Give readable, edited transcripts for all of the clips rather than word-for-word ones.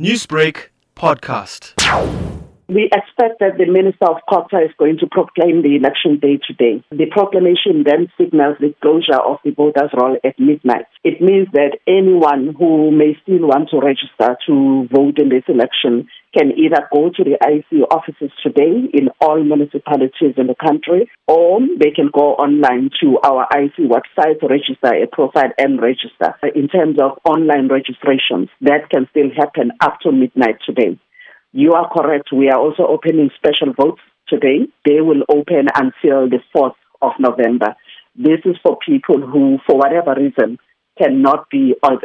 Newsbreak podcast. We expect that the Minister of Culture is going to proclaim the election day today. The proclamation then signals the closure of the voters' roll at midnight. It means that anyone who may still want to register to vote in this election can either go to the IEC offices today in all municipalities in the country, or they can go online to our IEC website to register a profile and register. In terms of online registrations, that can still happen up to midnight today. You are correct. We are also opening special votes today. They will open until the 4th of November. This is for people who, for whatever reason, cannot be at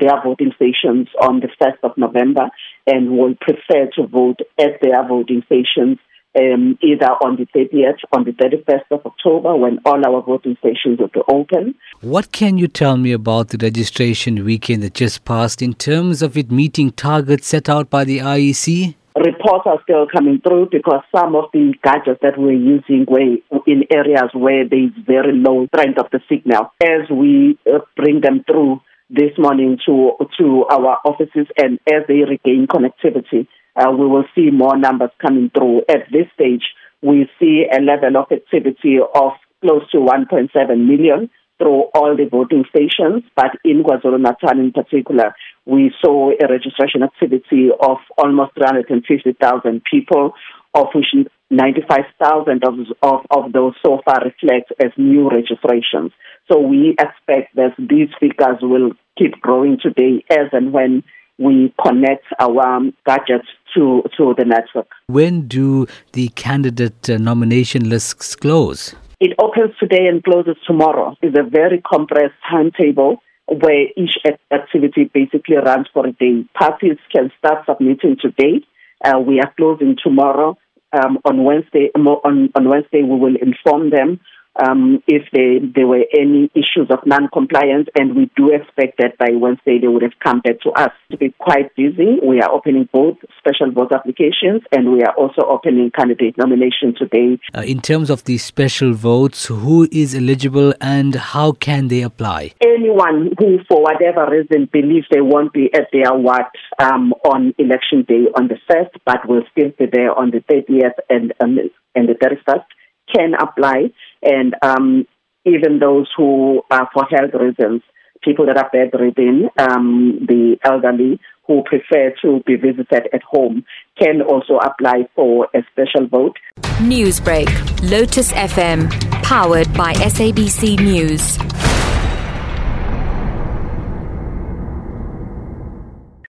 their voting stations on the 1st of November and will prefer to vote at their voting stations either on the 30th, on the 31st of October, when all our voting stations will be open. What can you tell me about the registration weekend that just passed in terms of it meeting targets set out by the IEC? Reports are still coming through because some of the gadgets that we're using were in areas where there is very low strength of the signal. As we bring them through this morning to our offices and as they regain connectivity, we will see more numbers coming through. At this stage, we see a level of activity of close to 1.7 million through all the voting stations, but in KwaZulu-Natal in particular, we saw a registration activity of almost 350,000 people, of which 95,000 of those so far reflect as new registrations. So we expect that these figures will keep growing today as and when we connect our gadgets to the network. When do the candidate nomination lists close? It opens today and closes tomorrow. It's a very compressed timetable where each activity basically runs for a day. Parties can start submitting today. We are closing tomorrow. On Wednesday, we will inform them if there were any issues of non-compliance, and we do expect that by Wednesday they would have come back to us. To be quite busy, we are opening both special vote applications and we are also opening candidate nomination today. In terms of the special votes, who is eligible and how can they apply? Anyone who, for whatever reason, believes they won't be at their ward on election day on the 1st, but will still be there on the 30th and the 31st, can apply, and even those who are for health reasons, people that are bedridden, the elderly who prefer to be visited at home can also apply for a special vote. Newsbreak, Lotus FM, powered by SABC News.